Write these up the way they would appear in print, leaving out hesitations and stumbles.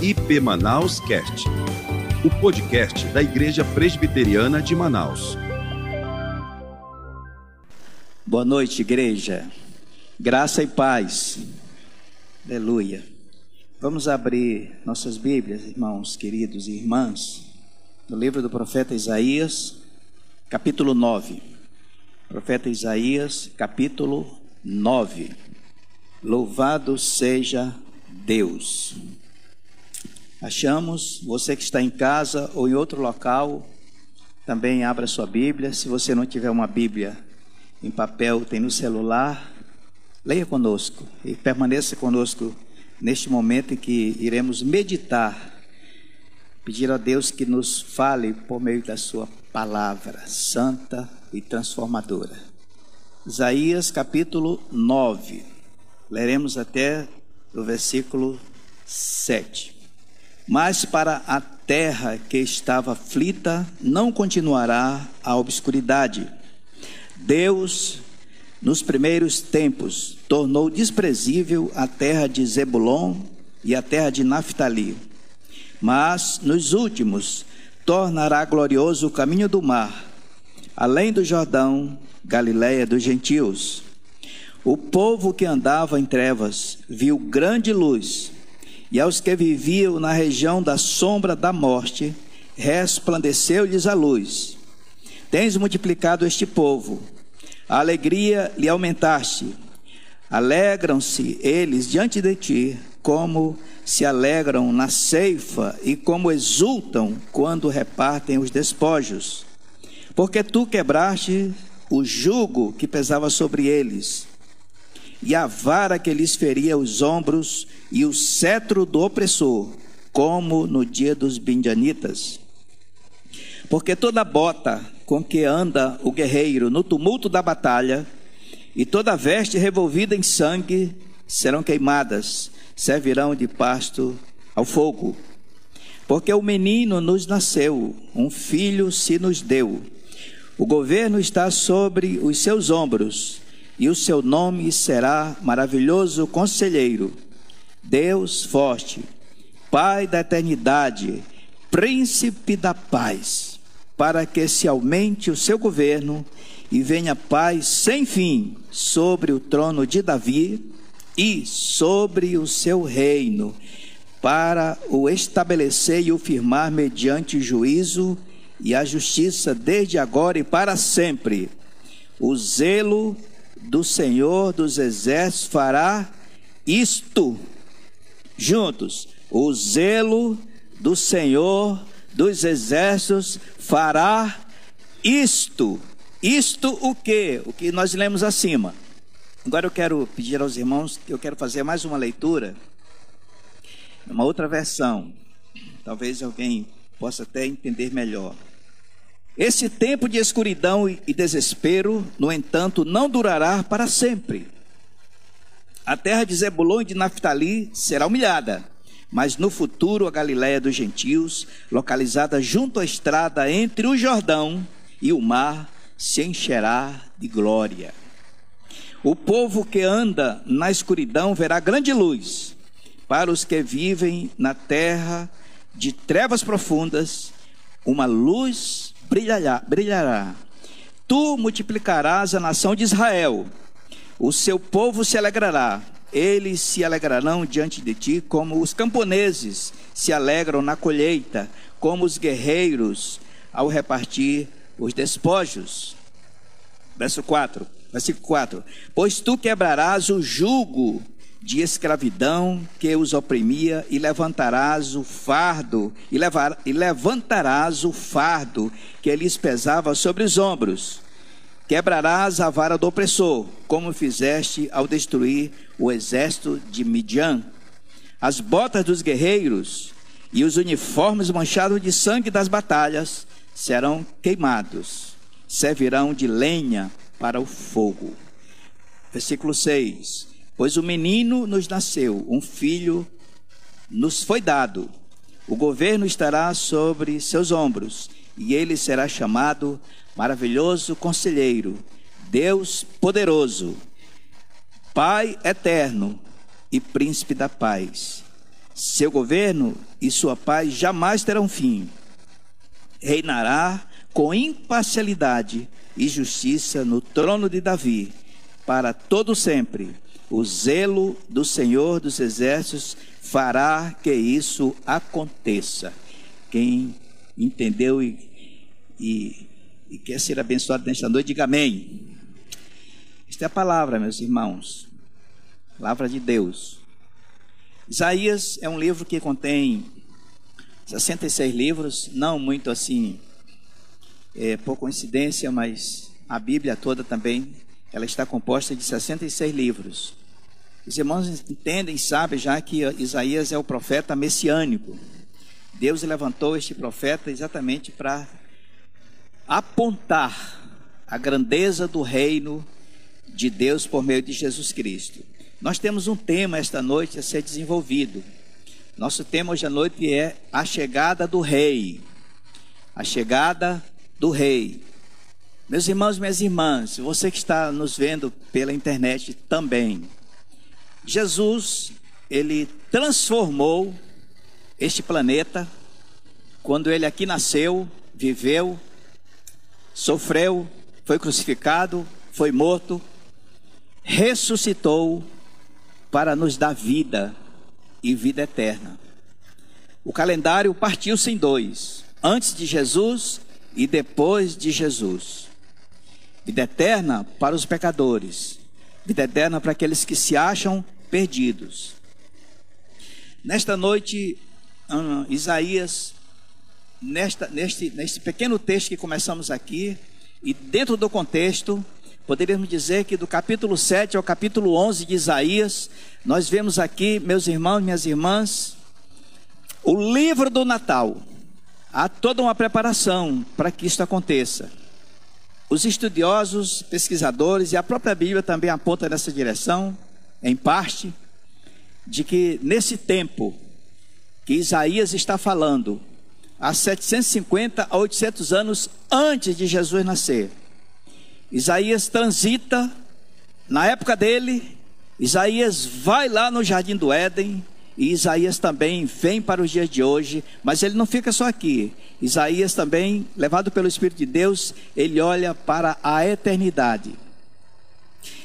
IP Manaus Cast, o podcast da Igreja Presbiteriana de Manaus. Boa noite, igreja. Graça e paz. Aleluia. Vamos abrir nossas Bíblias, irmãos queridos e irmãs, no livro do profeta Isaías, capítulo 9. Profeta Isaías, capítulo 9. Louvado seja Deus. Achamos, você que está em casa ou em outro local, também abra sua Bíblia. Se você não tiver uma Bíblia em papel, tem no celular, leia conosco e permaneça conosco neste momento em que iremos meditar, pedir a Deus que nos fale por meio da sua palavra santa e transformadora. Isaías capítulo 9, leremos até o versículo 7. Mas para a terra que estava aflita não continuará a obscuridade. Deus, nos primeiros tempos, tornou desprezível a terra de Zebulom e a terra de Naftali. Mas, nos últimos, tornará glorioso o caminho do mar, além do Jordão, Galileia dos gentios. O povo que andava em trevas viu grande luz, e aos que viviam na região da sombra da morte, resplandeceu-lhes a luz. Tens multiplicado este povo, a alegria lhe aumentaste, alegram-se eles diante de ti, como se alegram na ceifa e como exultam quando repartem os despojos. Porque tu quebraste o jugo que pesava sobre eles, e a vara que lhes feria os ombros, e o cetro do opressor, como no dia dos Midianitas. Porque toda bota com que anda o guerreiro no tumulto da batalha, e toda veste revolvida em sangue, serão queimadas, servirão de pasto ao fogo. Porque o menino nos nasceu, um filho se nos deu. O governo está sobre os seus ombros, e o seu nome será maravilhoso conselheiro, Deus forte, Pai da eternidade, príncipe da paz, para que se aumente o seu governo e venha paz sem fim sobre o trono de Davi e sobre o seu reino, para o estabelecer e o firmar mediante o juízo e a justiça desde agora e para sempre. O zelo do Senhor dos Exércitos fará isto. Juntos, o zelo do Senhor dos Exércitos fará isto. Isto o quê? O que nós lemos acima. Agora eu quero pedir aos irmãos, eu quero fazer mais uma leitura, uma outra versão. Talvez alguém possa até entender melhor. Esse tempo de escuridão e desespero, no entanto, não durará para sempre. A terra de Zebulon e de Naftali será humilhada, mas no futuro a Galileia dos gentios, localizada junto à estrada entre o Jordão e o mar, se encherá de glória. O povo que anda na escuridão verá grande luz. Para os que vivem na terra de trevas profundas, uma luz brilhará. Tu multiplicarás a nação de Israel, o seu povo se alegrará, eles se alegrarão diante de ti, como os camponeses se alegram na colheita, como os guerreiros ao repartir os despojos. Versículo 4. Pois tu quebrarás o jugo de escravidão que os oprimia, e levantarás o fardo que lhes pesava sobre os ombros. Quebrarás a vara do opressor, como fizeste ao destruir o exército de Midian. As botas dos guerreiros e os uniformes manchados de sangue das batalhas serão queimados, servirão de lenha para o fogo. Versículo 6. Pois o menino nos nasceu, um filho nos foi dado. O governo estará sobre seus ombros, e ele será chamado Maravilhoso Conselheiro, Deus Poderoso, Pai Eterno e Príncipe da Paz. Seu governo e sua paz jamais terão fim. Reinará com imparcialidade e justiça no trono de Davi, para todo sempre. O zelo do Senhor dos Exércitos fará que isso aconteça. Quem entendeu e quer ser abençoado nesta noite, diga amém. Esta é a palavra, meus irmãos, palavra de Deus. Isaías é um livro que contém 66 livros, não muito assim, por coincidência, mas a Bíblia toda também, ela está composta de 66 livros. Os irmãos entendem e sabem já que Isaías é o profeta messiânico. Deus levantou este profeta exatamente para apontar a grandeza do reino de Deus por meio de Jesus Cristo. Nós temos um tema esta noite a ser desenvolvido. Nosso tema hoje à noite é a chegada do rei. A chegada do rei. Meus irmãos e minhas irmãs, você que está nos vendo pela internet também, Jesus, ele transformou este planeta. Quando ele aqui nasceu, viveu, sofreu, foi crucificado, foi morto, ressuscitou para nos dar vida e vida eterna. O calendário partiu-se em dois, antes de Jesus e depois de Jesus. Vida eterna para os pecadores, vida eterna para aqueles que se acham perdidos. Nesta noite, Isaías, neste pequeno texto que começamos aqui, e dentro do contexto, poderíamos dizer que do capítulo 7 ao capítulo 11 de Isaías, nós vemos aqui, meus irmãos e minhas irmãs, o livro do Natal. Há toda uma preparação para que isto aconteça. Os estudiosos, pesquisadores e a própria Bíblia também aponta nessa direção, em parte, de que nesse tempo que Isaías está falando, há 750 a 800 anos antes de Jesus nascer, Isaías transita, na época dele, Isaías vai lá no Jardim do Éden, e Isaías também vem para os dias de hoje, mas ele não fica só aqui. Isaías também, levado pelo Espírito de Deus, ele olha para a eternidade.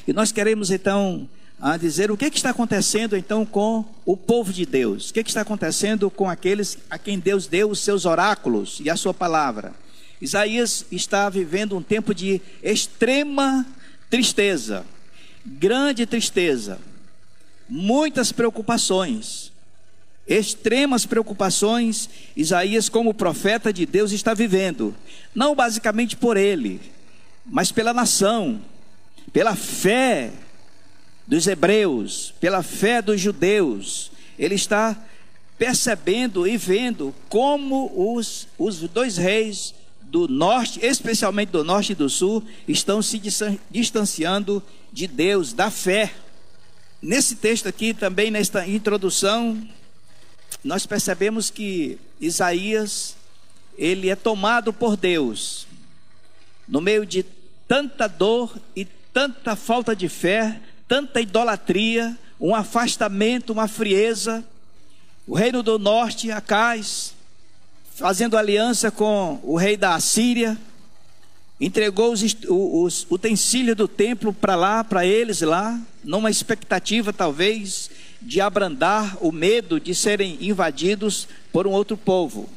E nós queremos então dizer o que está acontecendo então com o povo de Deus. O que está acontecendo com aqueles a quem Deus deu os seus oráculos e a sua palavra. Isaías está vivendo um tempo de extrema tristeza, grande tristeza. Muitas preocupações, extremas preocupações, Isaías como profeta de Deus está vivendo. Não basicamente por ele, mas pela nação, pela fé dos hebreus, pela fé dos judeus. Ele está percebendo e vendo como os dois reis do norte, especialmente do norte e do sul, estão se distanciando de Deus, da fé. Nesse texto aqui, também nesta introdução, nós percebemos que Isaías, ele é tomado por Deus. No meio de tanta dor e tanta falta de fé, tanta idolatria, um afastamento, uma frieza. O reino do norte, Acás, fazendo aliança com o rei da Assíria, entregou os utensílios do templo para lá, para eles lá, numa expectativa talvez de abrandar o medo de serem invadidos por um outro povo.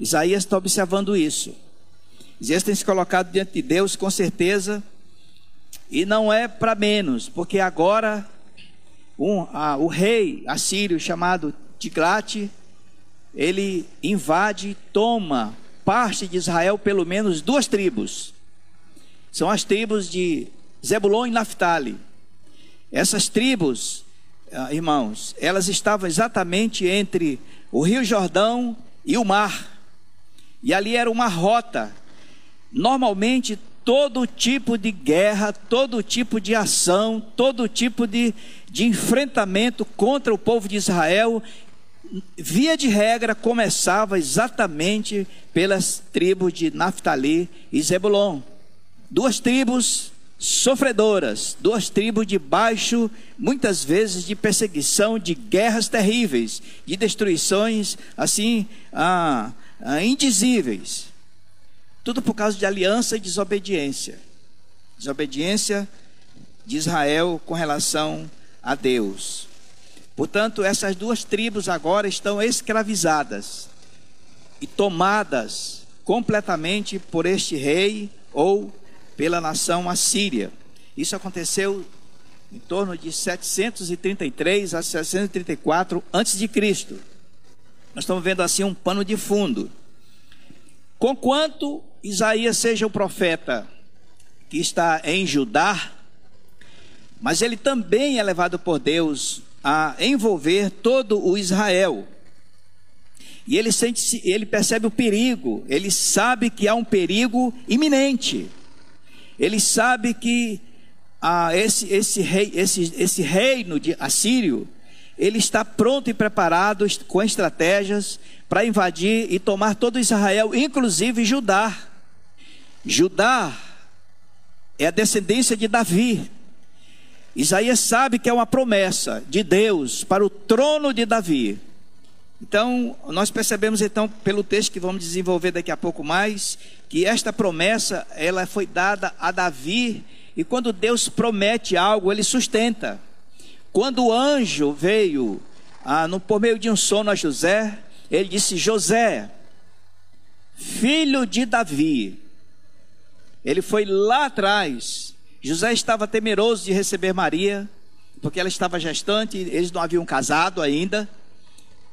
Isaías está observando isso. Isaías tem se colocado diante de Deus com certeza, e não é para menos, porque agora o rei assírio chamado Tiglate, ele invade e toma parte de Israel, pelo menos duas tribos. São as tribos de Zebulom e Naftali. Essas tribos, irmãos, elas estavam exatamente entre o rio Jordão e o mar. E ali era uma rota. Normalmente, todo tipo de guerra, todo tipo de ação, todo tipo de enfrentamento contra o povo de Israel, via de regra, começava exatamente pelas tribos de Naftali e Zebulom. Duas tribos sofredoras, duas tribos debaixo, muitas vezes, de perseguição, de guerras terríveis, de destruições, assim, indizíveis. Tudo por causa de aliança e desobediência. Desobediência de Israel com relação a Deus. Portanto, essas duas tribos agora estão escravizadas e tomadas completamente por este rei ou pela nação assíria. Isso aconteceu em torno de 733 a 734 a.C. Nós estamos vendo assim um pano de fundo. Conquanto Isaías seja o profeta que está em Judá, mas ele também é levado por Deus a envolver todo o Israel. E ele percebe o perigo, ele sabe que há um perigo iminente. Ele sabe que esse reino de assírio, ele está pronto e preparado com estratégias para invadir e tomar todo Israel, inclusive Judá. Judá é a descendência de Davi. Isaías sabe que é uma promessa de Deus para o trono de Davi. Então, nós percebemos então, pelo texto que vamos desenvolver daqui a pouco mais, que esta promessa, ela foi dada a Davi, e quando Deus promete algo, ele sustenta. Quando o anjo veio, por meio de um sono a José, ele disse: José, filho de Davi. Ele foi lá atrás. José estava temeroso de receber Maria, porque ela estava gestante, eles não haviam casado ainda.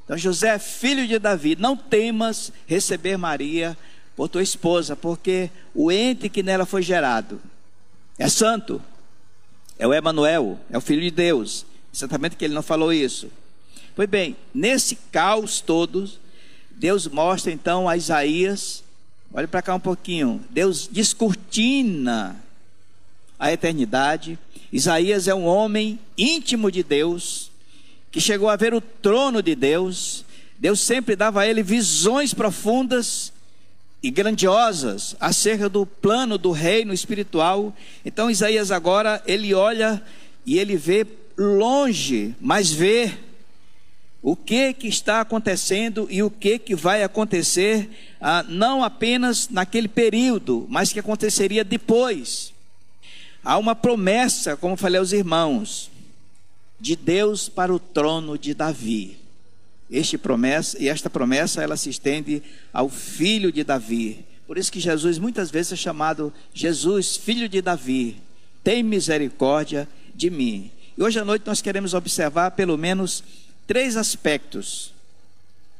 Então, José, filho de Davi, não temas receber Maria por tua esposa, porque o ente que nela foi gerado é santo, é o Emmanuel, é o Filho de Deus. Certamente que ele não falou isso. Pois bem, nesse caos todo, Deus mostra então a Isaías, olha para cá um pouquinho, Deus descortina a eternidade. Isaías é um homem íntimo de Deus, que chegou a ver o trono de Deus. Deus sempre dava a ele visões profundas e grandiosas acerca do plano do reino espiritual. Então Isaías agora, ele olha e ele vê longe, mas vê o que está acontecendo e o que vai acontecer, não apenas naquele período, mas que aconteceria depois. Há uma promessa, como falei aos irmãos, de Deus para o trono de Davi. Esta promessa, ela se estende ao filho de Davi. Por isso que Jesus muitas vezes é chamado Jesus, filho de Davi, tem misericórdia de mim. E hoje à noite nós queremos observar pelo menos três aspectos,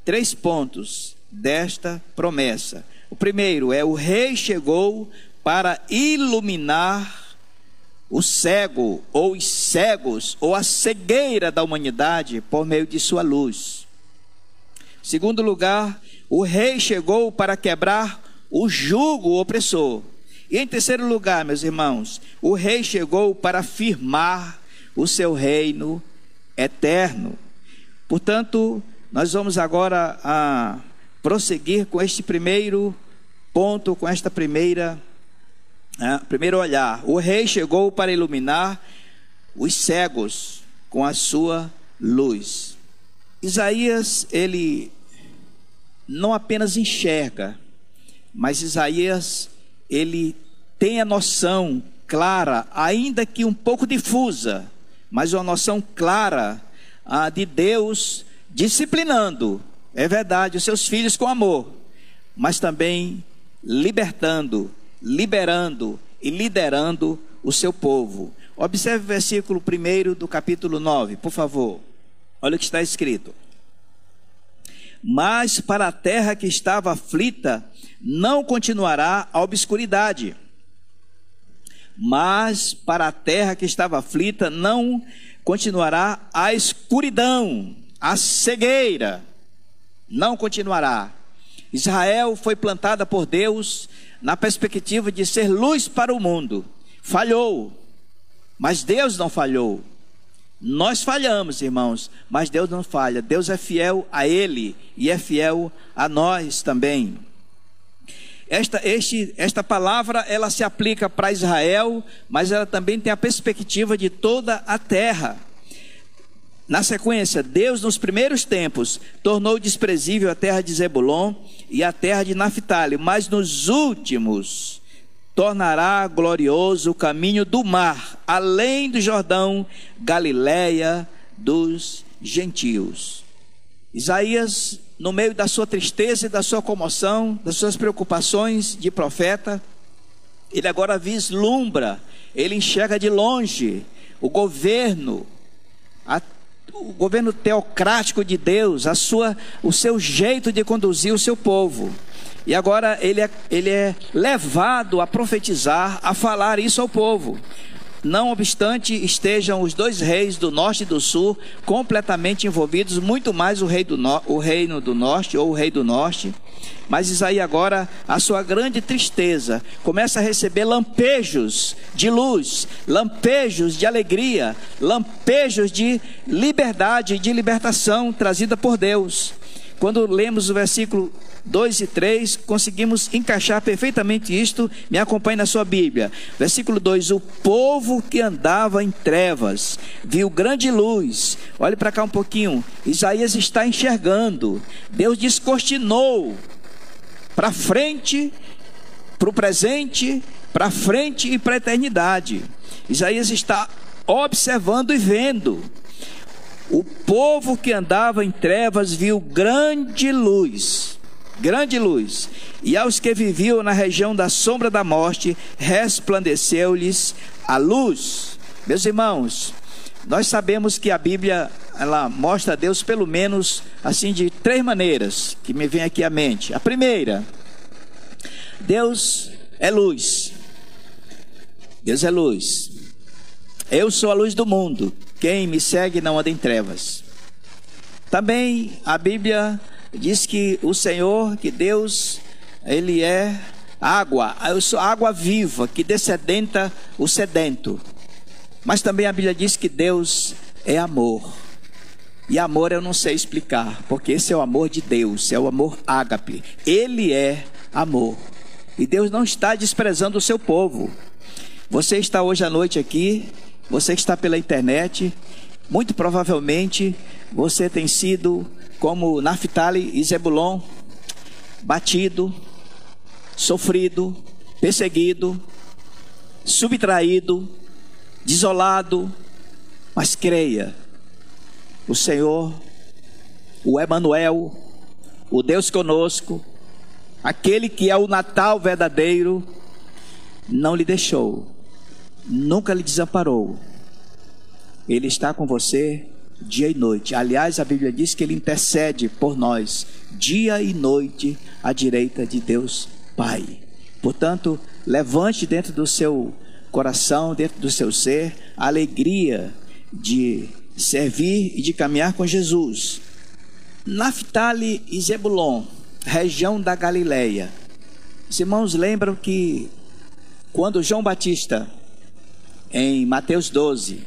três pontos desta promessa. O primeiro é: o rei chegou para iluminar o cego, ou os cegos, ou a cegueira da humanidade por meio de sua luz. Segundo lugar, o rei chegou para quebrar o jugo opressor. E em terceiro lugar, meus irmãos, o rei chegou para firmar o seu reino eterno. Portanto, nós vamos agora prosseguir com este primeiro ponto, com esta primeiro olhar. O rei chegou para iluminar os cegos com a sua luz. Isaías, ele não apenas enxerga, mas Isaías, ele tem a noção clara, ainda que um pouco difusa, mas uma noção clara de Deus disciplinando, é verdade, os seus filhos com amor, mas também liberando e liderando o seu povo. Observe o versículo 1 do capítulo 9, por favor. Olha o que está escrito: mas para a terra que estava aflita não continuará a obscuridade. Mas para a terra que estava aflita não continuará a escuridão, a cegueira. Não continuará. Israel foi plantada por Deus na perspectiva de ser luz para o mundo. Falhou, mas Deus não falhou. Nós falhamos, irmãos, mas Deus não falha. Deus é fiel a ele e é fiel a nós também. Esta palavra, ela se aplica para Israel, mas ela também tem a perspectiva de toda a terra. Na sequência, Deus nos primeiros tempos tornou desprezível a terra de Zebulom e a terra de Naftali, mas nos últimos tornará glorioso o caminho do mar, além do Jordão, Galileia dos gentios. Isaías, no meio da sua tristeza e da sua comoção, das suas preocupações de profeta, ele agora vislumbra, ele enxerga de longe o governo, o governo teocrático de Deus, o seu jeito de conduzir o seu povo. E agora ele é levado a profetizar, a falar isso ao povo. Não obstante, estejam os dois reis do norte e do sul completamente envolvidos, muito mais o reino do norte, ou o rei do norte. Mas Isaías agora, a sua grande tristeza, começa a receber lampejos de luz, lampejos de alegria, lampejos de liberdade, de libertação trazida por Deus. Quando lemos o versículo 2 e 3, conseguimos encaixar perfeitamente isto. Me acompanhe na sua Bíblia. Versículo 2, o povo que andava em trevas viu grande luz. Olhe para cá um pouquinho. Isaías está enxergando. Deus descortinou para frente, para o presente, para frente e para a eternidade. Isaías está observando e vendo. O povo que andava em trevas viu grande luz, e aos que viviam na região da sombra da morte, resplandeceu-lhes a luz. Meus irmãos, nós sabemos que a Bíblia, ela mostra a Deus pelo menos assim de três maneiras, que me vem aqui à mente. A primeira, Deus é luz. Deus é luz. Eu sou a luz do mundo. Quem me segue não anda em trevas. Também a Bíblia diz que o Senhor, que Deus, Ele é água. Eu sou água viva, que dessedenta o sedento. Mas também a Bíblia diz que Deus é amor. E amor eu não sei explicar, porque esse é o amor de Deus, é o amor ágape. Ele é amor. E Deus não está desprezando o seu povo. Você está hoje à noite aqui, você que está pela internet, muito provavelmente você tem sido, como Naftali e Zebulom, batido, sofrido, perseguido, subtraído, desolado. Mas creia, o Senhor, o Emmanuel, o Deus conosco, aquele que é o Natal verdadeiro, não lhe deixou. Nunca lhe desamparou. Ele está com você dia e noite. Aliás, a Bíblia diz que ele intercede por nós dia e noite à direita de Deus Pai. Portanto, levante dentro do seu coração, dentro do seu ser, a alegria de servir e de caminhar com Jesus. Naftali e Zebulom, região da Galileia. Os irmãos lembram que quando João Batista, em Mateus 12,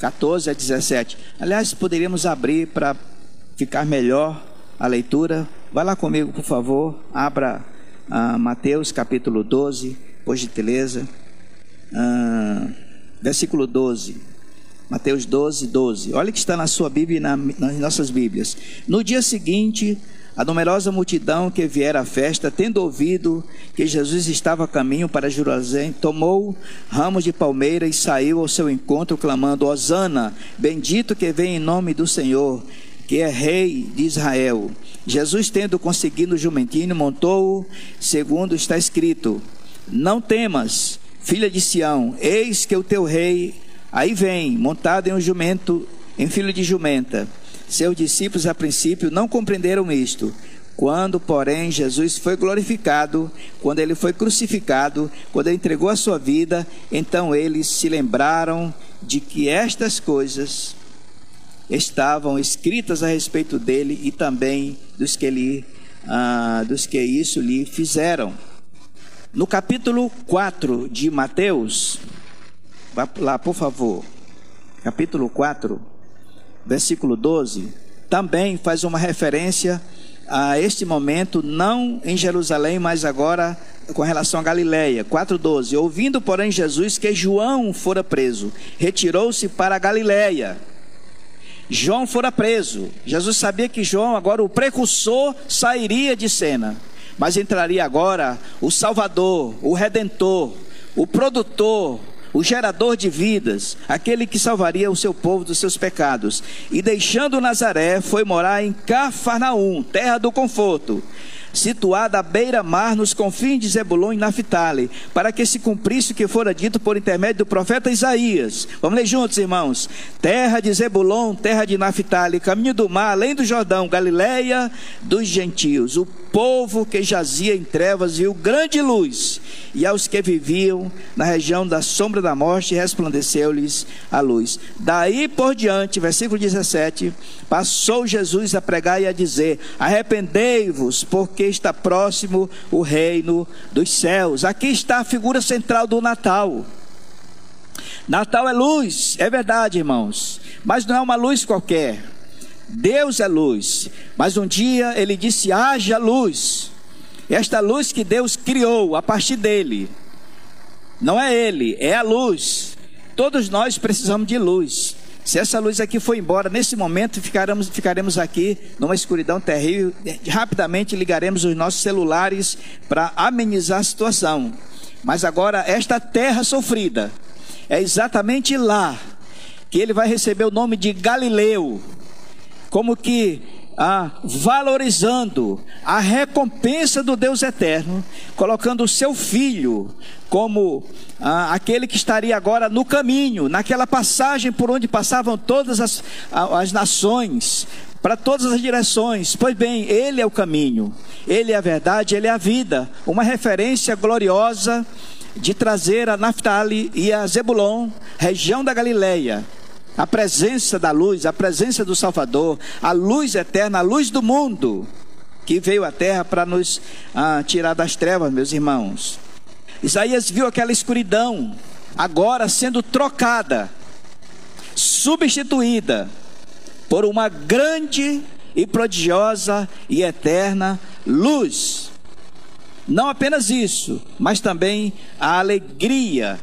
14 a 17. Aliás, poderíamos abrir para ficar melhor a leitura. Vai lá comigo, por favor. Abra Mateus capítulo 12, por gentileza. Versículo 12. Mateus 12, 12. Olha que está na sua Bíblia e nas nossas Bíblias. No dia seguinte, a numerosa multidão que viera à festa, tendo ouvido que Jesus estava a caminho para Jerusalém, tomou ramos de palmeira e saiu ao seu encontro, clamando: Hosana, bendito que vem em nome do Senhor, que é Rei de Israel. Jesus, tendo conseguido o jumentinho, montou-o, segundo está escrito: Não temas, filha de Sião, eis que o teu rei aí vem, montado em um jumento, em filho de jumenta. Seus discípulos a princípio não compreenderam isto. Quando, porém, Jesus foi glorificado, quando ele foi crucificado, quando ele entregou a sua vida, então eles se lembraram de que estas coisas estavam escritas a respeito dele e também dos que isso lhe fizeram. No capítulo 4 de Mateus, vá lá por favor, capítulo 4, versículo 12, também faz uma referência a este momento, não em Jerusalém, mas agora com relação a Galileia. 4:12. Ouvindo, porém, Jesus que João fora preso, retirou-se para a Galileia. João fora preso. Jesus sabia que João, agora o precursor, sairia de cena, mas entraria agora o Salvador, o Redentor, o Produtor, o Gerador de vidas, aquele que salvaria o seu povo dos seus pecados. E deixando Nazaré, foi morar em Cafarnaum, terra do conforto, situada à beira-mar, nos confins de Zebulom e Naftali, para que se cumprisse o que fora dito por intermédio do profeta Isaías. Vamos ler juntos, irmãos. Terra de Zebulom, terra de Naftali, caminho do mar, além do Jordão, Galileia dos gentios. O povo que jazia em trevas viu grande luz, e aos que viviam na região da sombra da morte resplandeceu-lhes a luz. Daí por diante, versículo 17, passou Jesus a pregar e a dizer: arrependei-vos, porque está próximo o reino dos céus. Aqui está a figura central do Natal. Natal é luz, é verdade, irmãos, mas não é uma luz qualquer. Deus é luz, mas um dia ele disse: haja luz. Esta luz que Deus criou a partir dele, não é ele, é a luz. Todos nós precisamos de luz. Se essa luz aqui for embora, nesse momento ficaremos aqui numa escuridão terrível. Rapidamente ligaremos os nossos celulares para amenizar a situação. Mas agora esta terra sofrida, é exatamente lá que ele vai receber o nome de Galileu, como que valorizando a recompensa do Deus eterno, colocando o seu filho como aquele que estaria agora no caminho, naquela passagem por onde passavam todas as nações, para todas as direções. Pois bem, ele é o caminho, ele é a verdade, ele é a vida. Uma referência gloriosa de trazer a Naftali e a Zebulom, região da Galileia, a presença da luz, a presença do Salvador, a luz eterna, a luz do mundo, que veio à terra para nos tirar das trevas, meus irmãos. Isaías viu aquela escuridão agora sendo trocada, substituída por uma grande e prodigiosa e eterna luz. Não apenas isso, mas também a alegria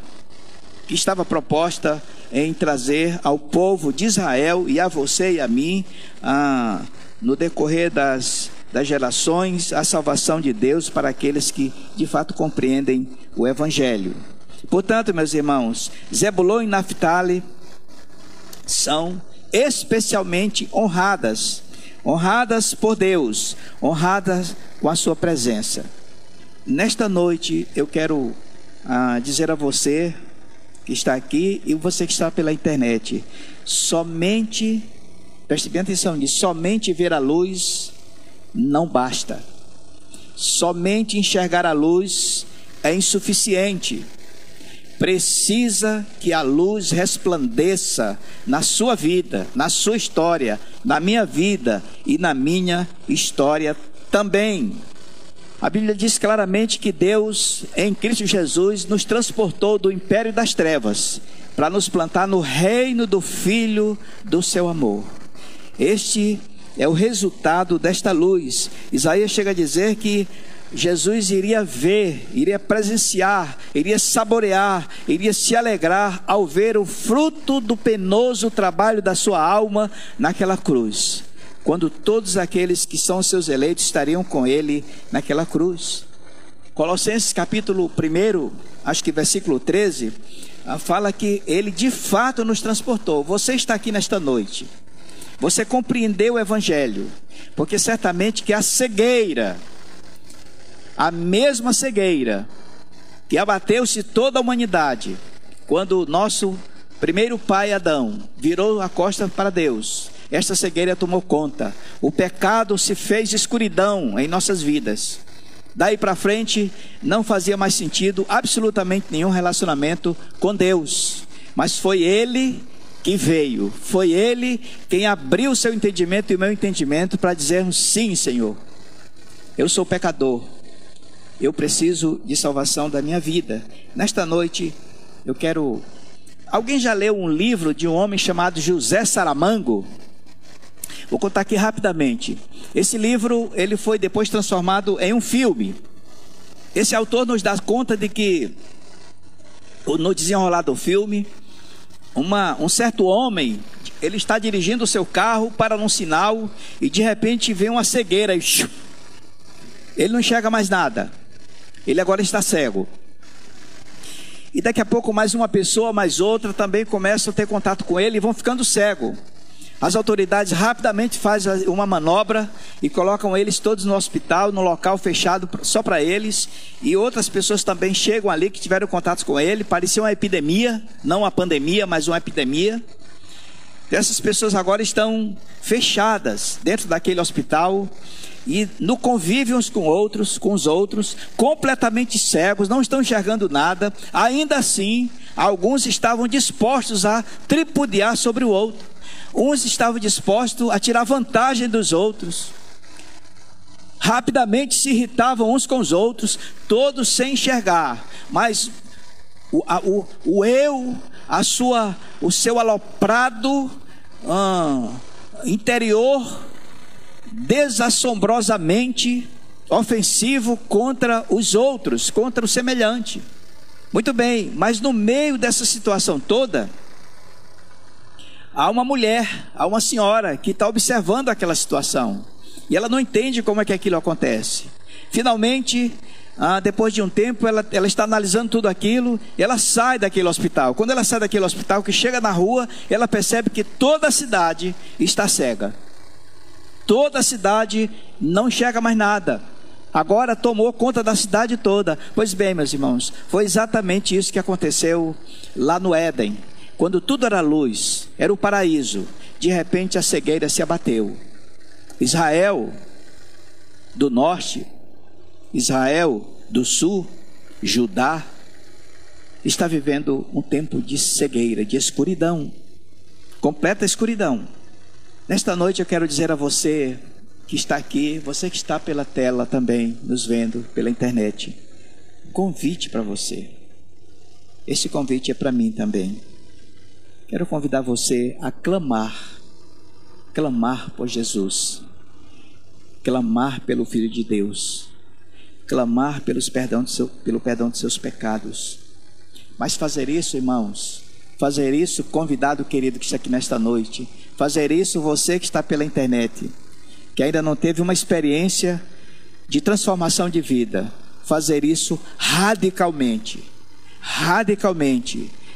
que estava proposta em trazer ao povo de Israel e a você e a mim, no decorrer das gerações, a salvação de Deus para aqueles que de fato compreendem o Evangelho. Portanto, meus irmãos, Zebulom e Naftali são especialmente honradas por Deus, honradas com a sua presença. Nesta noite eu quero dizer a você que está aqui e você que está pela internet: somente, preste bem atenção nisso, somente ver a luz não basta. Somente enxergar a luz é insuficiente. Precisa que a luz resplandeça na sua vida, na sua história, na minha vida e na minha história também. A Bíblia diz claramente que Deus, em Cristo Jesus, nos transportou do império das trevas para nos plantar no reino do Filho do seu amor. Este é o resultado desta luz. Isaías chega a dizer que Jesus iria ver, iria presenciar, iria saborear, iria se alegrar ao ver o fruto do penoso trabalho da sua alma naquela cruz, quando todos aqueles que são seus eleitos estariam com ele naquela cruz. Colossenses capítulo 1, acho que versículo 13, fala que ele de fato nos transportou. Você está aqui nesta noite, você compreendeu o Evangelho, porque certamente que a cegueira, a mesma cegueira que abateu-se toda a humanidade, quando o nosso primeiro pai Adão virou a costa para Deus, esta cegueira tomou conta. O pecado se fez escuridão em nossas vidas. Daí para frente não fazia mais sentido absolutamente nenhum relacionamento com Deus. Mas foi ele que veio, foi ele quem abriu o seu entendimento e o meu entendimento para dizermos: sim, Senhor, eu sou pecador, eu preciso de salvação da minha vida. Nesta noite eu quero... Alguém já leu um livro de um homem chamado José Saramago? Vou contar aqui rapidamente. Esse livro, ele foi depois transformado em um filme. Esse autor nos dá conta de que, no desenrolar do filme, um certo homem, ele está dirigindo o seu carro, para num sinal, e de repente vem uma cegueira, e ele não enxerga mais nada. Ele agora está cego. E daqui a pouco mais uma pessoa, mais outra, também começam a ter contato com ele e vão ficando cego. As autoridades rapidamente fazem uma manobra e colocam eles todos no hospital, no local fechado só para eles. E outras pessoas também chegam ali que tiveram contato com ele. Parecia uma epidemia, não uma pandemia, mas uma epidemia. Essas pessoas agora estão fechadas dentro daquele hospital e no convívio uns com os outros, completamente cegos, não estão enxergando nada. Ainda assim, alguns estavam dispostos a tripudiar sobre o outro. Uns estavam dispostos a tirar vantagem dos outros. Rapidamente se irritavam uns com os outros, todos sem enxergar. Mas o seu aloprado interior, desassombrosamente ofensivo contra os outros, contra o semelhante. Muito bem, mas no meio dessa situação toda, há uma mulher, há uma senhora que está observando aquela situação. E ela não entende como é que aquilo acontece. Finalmente, depois de um tempo, ela está analisando tudo aquilo e ela sai daquele hospital. Quando ela sai daquele hospital, que chega na rua, ela percebe que toda a cidade está cega. Toda a cidade não enxerga mais nada. Agora tomou conta da cidade toda. Pois bem, meus irmãos, foi exatamente isso que aconteceu lá no Éden. Quando tudo era luz, era o paraíso, de repente a cegueira se abateu. Israel do norte, Israel do sul, Judá, está vivendo um tempo de cegueira, de escuridão, completa escuridão. Nesta noite eu quero dizer a você que está aqui, você que está pela tela também, nos vendo pela internet, um convite para você. Esse convite é para mim também. Quero convidar você a clamar por Jesus, clamar pelo Filho de Deus, clamar pelo perdão de seus pecados. Mas fazer isso, irmãos, fazer isso, convidado querido que está aqui nesta noite, fazer isso você que está pela internet, que ainda não teve uma experiência de transformação de vida, fazer isso radicalmente,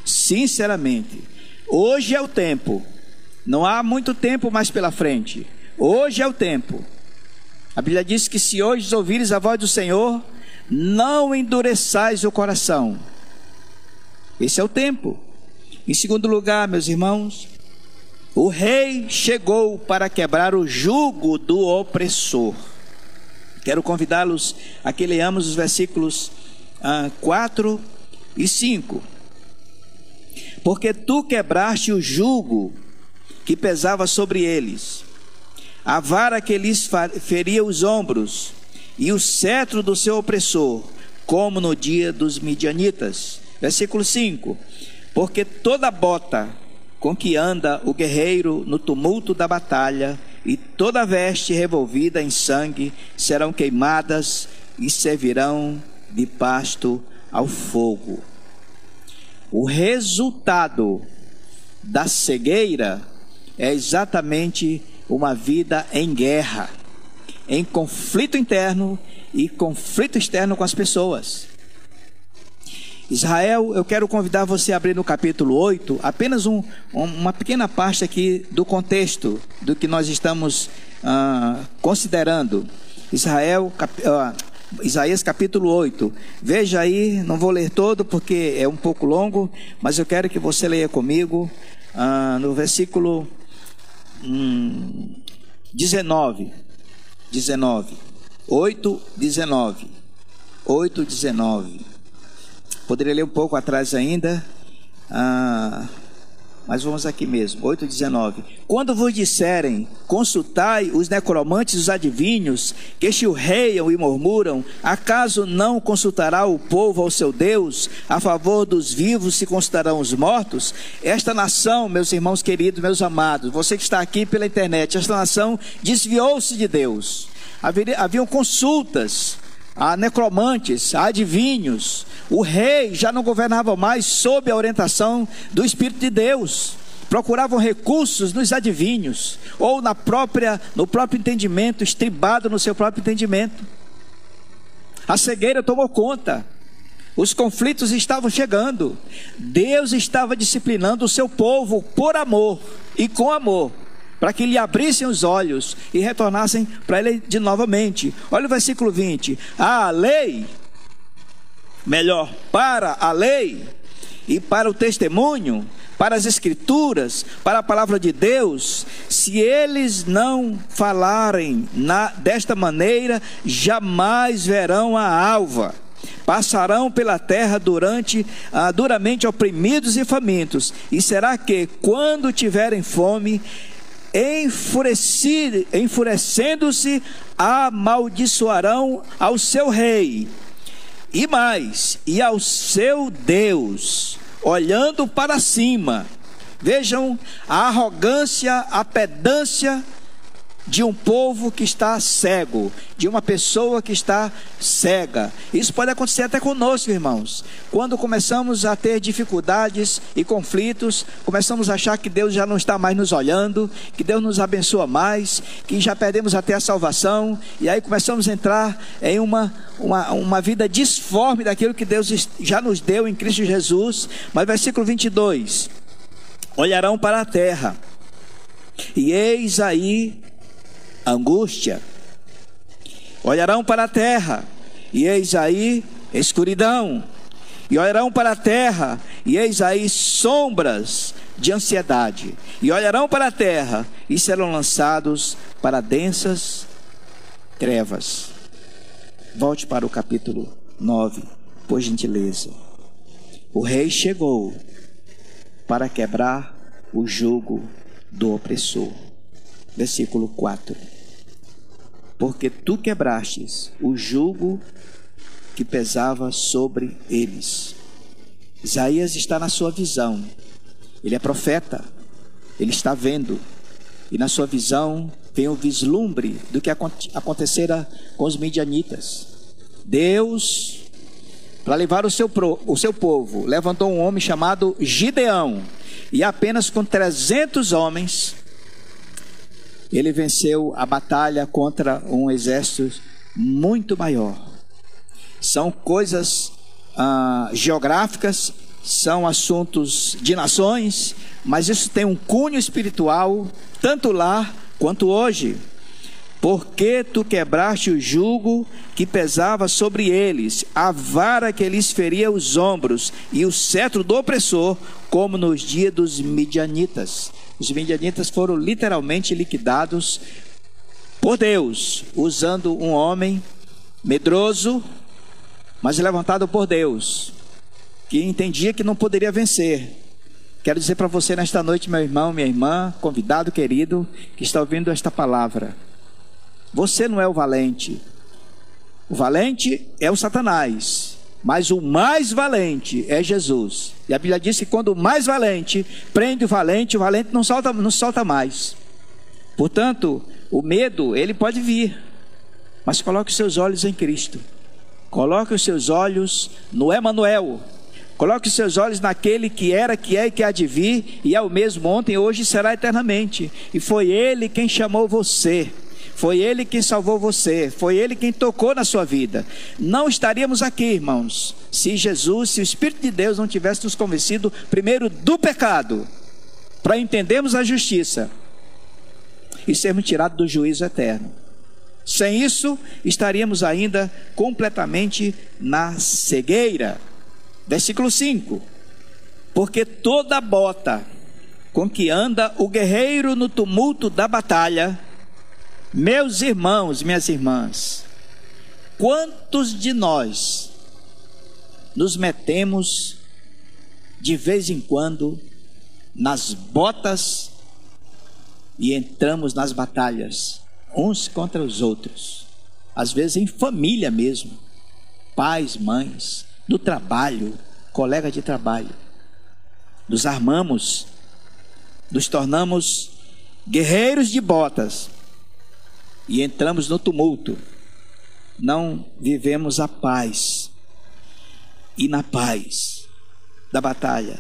sinceramente. Hoje é o tempo, não há muito tempo mais pela frente, hoje é o tempo. A Bíblia diz que se hoje ouvires a voz do Senhor, não endureçais o coração. Esse é o tempo. Em segundo lugar, meus irmãos, o rei chegou para quebrar o jugo do opressor. Quero convidá-los a que leamos os versículos 4 e 5. Porque tu quebraste o jugo que pesava sobre eles, a vara que lhes feria os ombros, e o cetro do seu opressor, como no dia dos Midianitas. Versículo 5. Porque toda bota com que anda o guerreiro no tumulto da batalha, e toda veste revolvida em sangue, serão queimadas e servirão de pasto ao fogo. O resultado da cegueira é exatamente uma vida em guerra, em conflito interno e conflito externo com as pessoas. Israel, eu quero convidar você a abrir no capítulo 8, apenas uma pequena parte aqui do contexto do que nós estamos considerando. Isaías capítulo 8, veja aí, não vou ler todo porque é um pouco longo, mas eu quero que você leia comigo no versículo 8, 19, poderia ler um pouco atrás ainda, mas vamos aqui mesmo, 8:19. Quando vos disserem, consultai os necromantes e os adivinhos, que chilreiam e murmuram, acaso não consultará o povo ao seu Deus? A favor dos vivos se consultarão os mortos? Esta nação, meus irmãos queridos, meus amados, você que está aqui pela internet, esta nação desviou-se de Deus. Haviam consultas a necromantes, a adivinhos. O rei já não governava mais sob a orientação do Espírito de Deus. Procuravam recursos nos adivinhos ou no próprio entendimento, estribado no seu próprio entendimento. A cegueira tomou conta. Os conflitos estavam chegando. Deus estava disciplinando o seu povo por amor e com amor, para que lhe abrissem os olhos e retornassem para ele de novamente. Olha o versículo 20. Para a lei e para o testemunho, para as escrituras, para a palavra de Deus, se eles não falarem desta maneira, jamais verão a alva. Passarão pela terra duramente oprimidos e famintos. E será que quando tiverem fome, enfurecendo-se, amaldiçoarão ao seu rei e mais, e ao seu Deus, olhando para cima. Vejam a arrogância, a pedância de um povo que está cego, de uma pessoa que está cega. Isso pode acontecer até conosco, irmãos. Quando começamos a ter dificuldades e conflitos, começamos a achar que Deus já não está mais nos olhando, que Deus nos abençoa mais, que já perdemos até a salvação, e aí começamos a entrar em uma vida disforme daquilo que Deus já nos deu em Cristo Jesus. Mas versículo 22, olharão para a terra, e eis aí angústia. Olharão para a terra, e eis aí escuridão. E olharão para a terra, e eis aí sombras de ansiedade. E olharão para a terra, e serão lançados para densas trevas. Volte para o capítulo 9, por gentileza. O rei chegou para quebrar o jugo do opressor. Versículo 4. Porque tu quebrastes o jugo que pesava sobre eles. Isaías está na sua visão. Ele é profeta. Ele está vendo. E na sua visão vem o vislumbre do que acontecera com os midianitas. Deus, para levar o seu povo, levantou um homem chamado Gideão. E apenas com 300 homens, ele venceu a batalha contra um exército muito maior. São coisas geográficas, são assuntos de nações, mas isso tem um cunho espiritual, tanto lá quanto hoje. Porque tu quebraste o jugo que pesava sobre eles, a vara que lhes feria os ombros, e o cetro do opressor, como nos dias dos midianitas. Os midianitas foram literalmente liquidados por Deus, usando um homem medroso, mas levantado por Deus, que entendia que não poderia vencer. Quero dizer para você nesta noite, meu irmão, minha irmã, convidado querido, que está ouvindo esta palavra: você não é o valente. O valente é o Satanás, mas o mais valente é Jesus. E a Bíblia diz que quando o mais valente prende o valente não solta mais. Portanto, o medo, ele pode vir, mas coloque os seus olhos em Cristo. Coloque os seus olhos no Emmanuel. Coloque os seus olhos naquele que era, que é e que há de vir, e é o mesmo ontem, hoje e será eternamente. E foi ele quem chamou você. Foi ele quem salvou você, foi ele quem tocou na sua vida. Não estaríamos aqui, irmãos, se o Espírito de Deus não tivesse nos convencido primeiro do pecado, para entendermos a justiça e sermos tirados do juízo eterno. Sem isso, estaríamos ainda completamente na cegueira. Versículo 5. Porque toda bota com que anda o guerreiro no tumulto da batalha, meus irmãos, minhas irmãs, quantos de nós nos metemos de vez em quando nas botas e entramos nas batalhas, uns contra os outros, às vezes em família mesmo, pais, mães, no trabalho, colega de trabalho. Nos armamos, nos tornamos guerreiros de botas e entramos no tumulto. Não vivemos a paz. E na paz da batalha,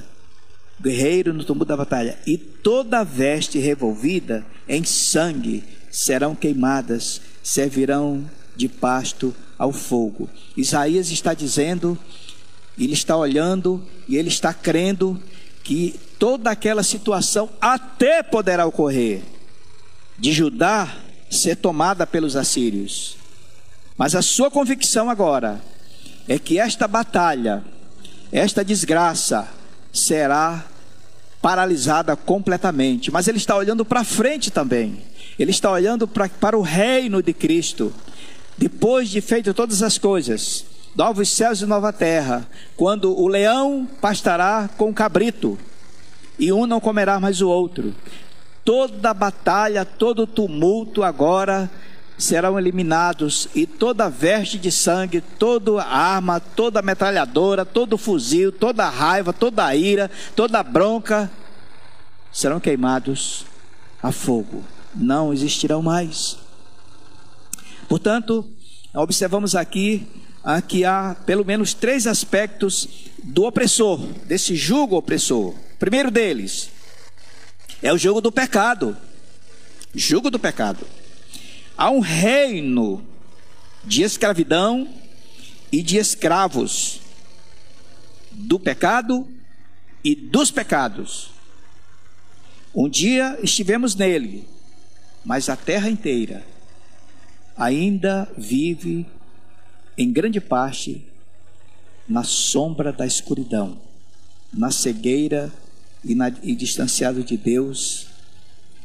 guerreiro no tumulto da batalha, e toda veste revolvida em sangue serão queimadas, servirão de pasto ao fogo. Isaías está dizendo, ele está olhando e ele está crendo que toda aquela situação até poderá ocorrer de Judá ser tomada pelos assírios. Mas a sua convicção agora é que esta batalha, esta desgraça será paralisada completamente. Mas ele está olhando para frente também. Ele está olhando para o reino de Cristo. Depois de feito todas as coisas, novos céus e nova terra, quando o leão pastará com o cabrito, e um não comerá mais o outro. Toda batalha, todo tumulto agora serão eliminados, e toda veste de sangue, toda arma, toda metralhadora, todo fuzil, toda raiva, toda ira, toda bronca serão queimados a fogo. Não existirão mais. Portanto, observamos aqui que há pelo menos três aspectos do opressor, desse jugo opressor. O primeiro deles é o jugo do pecado. Jugo do pecado. Há um reino de escravidão e de escravos do pecado e dos pecados. Um dia estivemos nele, mas a terra inteira ainda vive em grande parte na sombra da escuridão, na cegueira e distanciado de Deus,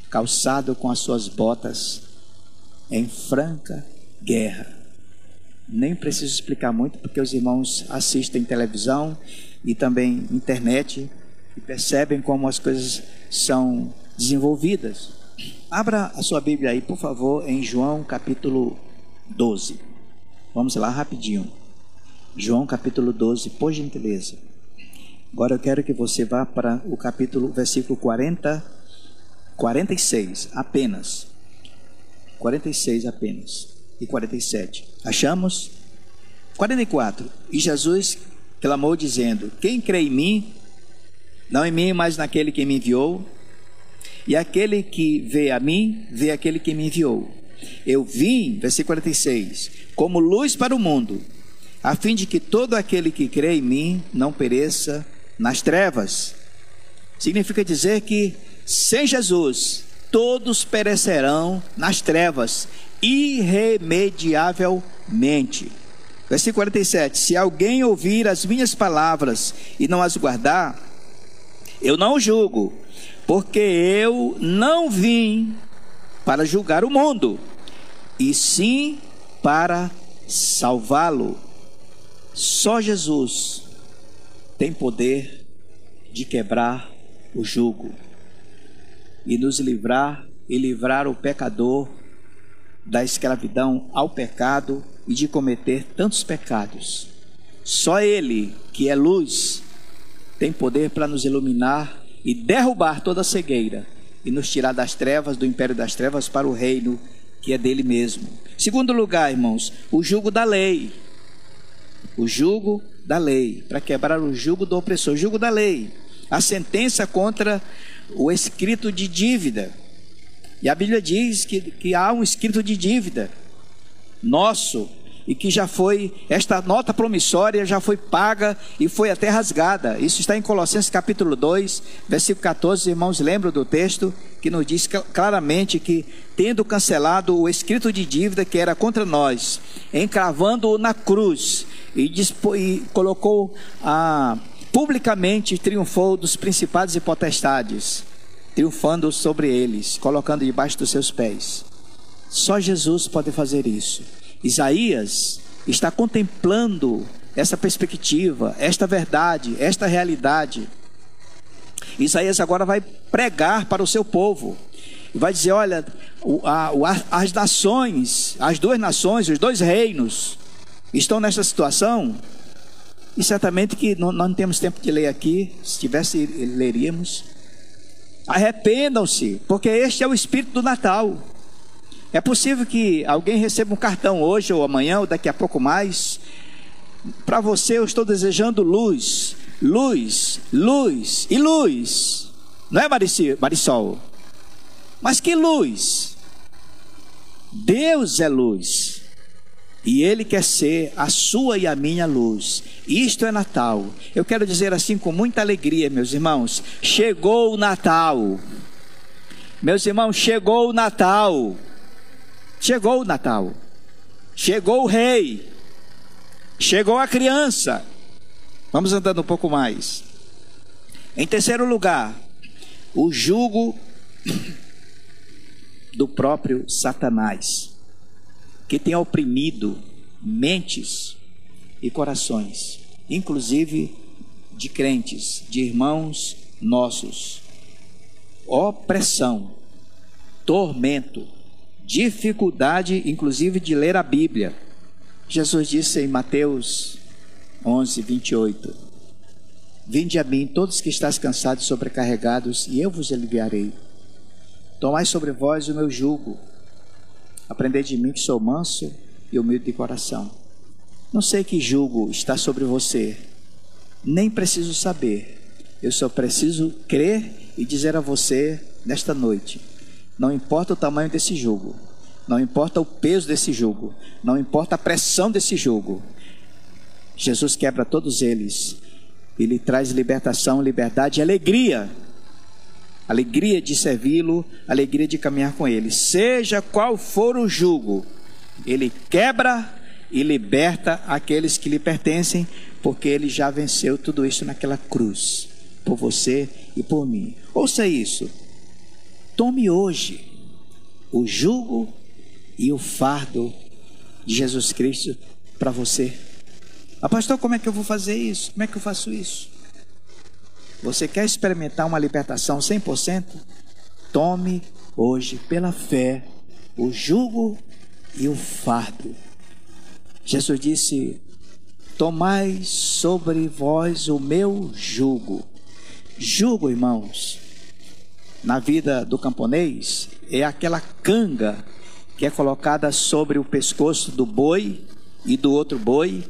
calçado com as suas botas, em franca guerra. Nem preciso explicar muito, porque os irmãos assistem televisão e também internet e percebem como as coisas são desenvolvidas. Abra a sua Bíblia aí, por favor, em João capítulo 12. Vamos lá rapidinho. João capítulo 12, por gentileza. Agora eu quero que você vá para o capítulo, versículo 40, 46 apenas. 46 apenas. E 47. Achamos? 44. E Jesus clamou dizendo: quem crê em mim, não em mim, mas naquele que me enviou. E aquele que vê a mim, vê aquele que me enviou. Eu vim, versículo 46, como luz para o mundo, a fim de que todo aquele que crê em mim não pereça nas trevas. Significa dizer que sem Jesus, todos perecerão nas trevas, irremediavelmente. Versículo 47, se alguém ouvir as minhas palavras e não as guardar, eu não o julgo, porque eu não vim para julgar o mundo, e sim para salvá-lo. Só Jesus tem poder de quebrar o jugo e nos livrar, e livrar o pecador da escravidão ao pecado e de cometer tantos pecados. Só Ele, que é luz, tem poder para nos iluminar e derrubar toda a cegueira e nos tirar das trevas, do império das trevas, para o reino que é dele mesmo. Segundo lugar, irmãos, o jugo da lei. O jugo da lei, para quebrar o jugo do opressor. O jugo da lei, a sentença contra o escrito de dívida. E a Bíblia diz que há um escrito de dívida nosso, e que já foi, esta nota promissória já foi paga e foi até rasgada. Isso está em Colossenses capítulo 2, versículo 14, irmãos, lembram do texto que nos diz claramente que, tendo cancelado o escrito de dívida que era contra nós, encravando-o na cruz, e colocou publicamente, triunfou dos principados e potestades, triunfando sobre eles, colocando debaixo dos seus pés. Só Jesus pode fazer isso. Isaías está contemplando essa perspectiva, esta verdade, esta realidade. Isaías agora vai pregar para o seu povo. Vai dizer, olha, as nações, as duas nações, os dois reinos estão nessa situação. E certamente que nós não temos tempo de ler aqui, se tivesse, leríamos. Arrependam-se, porque este é o espírito do Natal. É possível que alguém receba um cartão hoje ou amanhã ou daqui a pouco mais. Para você eu estou desejando luz, luz, luz e luz. Não é, Marisol? Mas que luz? Deus é luz. E Ele quer ser a sua e a minha luz. Isto é Natal. Eu quero dizer assim com muita alegria, meus irmãos. Chegou o Natal. Meus irmãos, chegou o Natal. Chegou o Natal. Chegou o Rei. Chegou a criança. Vamos andando um pouco mais. Em terceiro lugar, o jugo do próprio Satanás, que tem oprimido mentes e corações, inclusive de crentes, de irmãos nossos. Opressão, tormento, dificuldade, inclusive de ler a Bíblia. Jesus disse em Mateus 11, 28, vinde a mim todos que estáis cansados e sobrecarregados, e eu vos aliviarei. Tomai sobre vós o meu jugo. Aprendei de mim que sou manso e humilde de coração. Não sei que jugo está sobre você, nem preciso saber. Eu só preciso crer e dizer a você nesta noite: não importa o tamanho desse jugo, não importa o peso desse jugo, não importa a pressão desse jugo. Jesus quebra todos eles e lhe traz libertação, liberdade e alegria. Alegria de servi-lo, alegria de caminhar com Ele. Seja qual for o jugo, Ele quebra e liberta aqueles que lhe pertencem, porque Ele já venceu tudo isso naquela cruz, por você e por mim. Ouça isso. Tome hoje o jugo e o fardo de Jesus Cristo para você. Ah, pastor, como é que eu vou fazer isso? Como é que eu faço isso? Você quer experimentar uma libertação 100%? Tome hoje, pela fé, o jugo e o fardo. Jesus disse, tomai sobre vós o meu jugo. Jugo, irmãos, na vida do camponês, é aquela canga que é colocada sobre o pescoço do boi e do outro boi.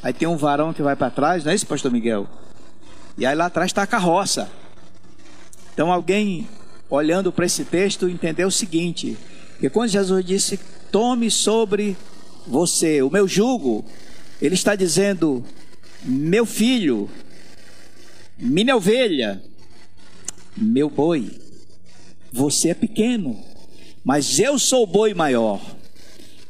Aí tem um varão que vai para trás, não é isso, pastor Miguel? E aí lá atrás está a carroça. Então alguém olhando para esse texto entendeu o seguinte, que quando Jesus disse, tome sobre você o meu jugo, Ele está dizendo, meu filho, minha ovelha, meu boi, você é pequeno, mas eu sou o boi maior.